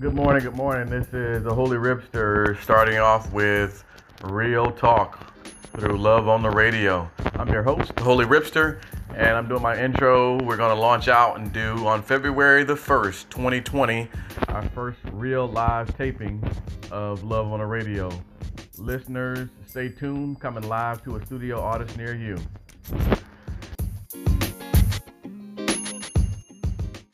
Good morning, good morning. This is the Holy Ripster starting off with Real Talk through Love on the Radio. I'm your host, the Holy Ripster, and I'm doing my intro. We're going to launch out and do on February the 1st, 2020, our first real live taping of Love on the Radio. Listeners, stay tuned, coming live to a studio artist near you.